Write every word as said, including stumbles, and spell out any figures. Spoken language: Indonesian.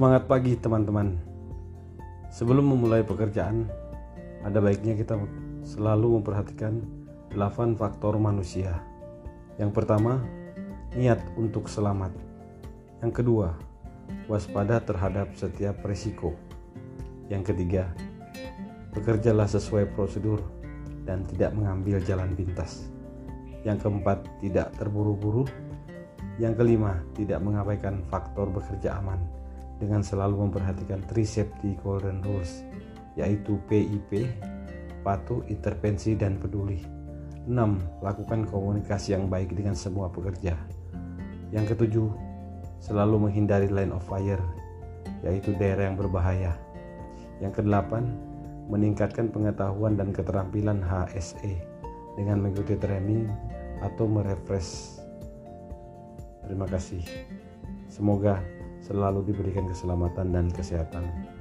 Semangat pagi teman-teman. Sebelum memulai pekerjaan, ada baiknya kita selalu memperhatikan delapan faktor manusia. Yang pertama, niat untuk selamat. Yang kedua, waspada terhadap setiap risiko. Yang ketiga, bekerjalah sesuai prosedur dan tidak mengambil jalan pintas. Yang keempat, tidak terburu-buru. Yang kelima, tidak mengabaikan faktor bekerja aman dengan selalu memperhatikan three safety golden rules, yaitu P I P, patuh, intervensi, dan peduli. Enam, lakukan komunikasi yang baik dengan semua pekerja. Yang ketujuh, selalu menghindari line of fire, yaitu daerah yang berbahaya. Yang kedelapan, meningkatkan pengetahuan dan keterampilan H S E dengan mengikuti training atau merefresh. Terima kasih. Semoga selalu diberikan keselamatan dan kesehatan.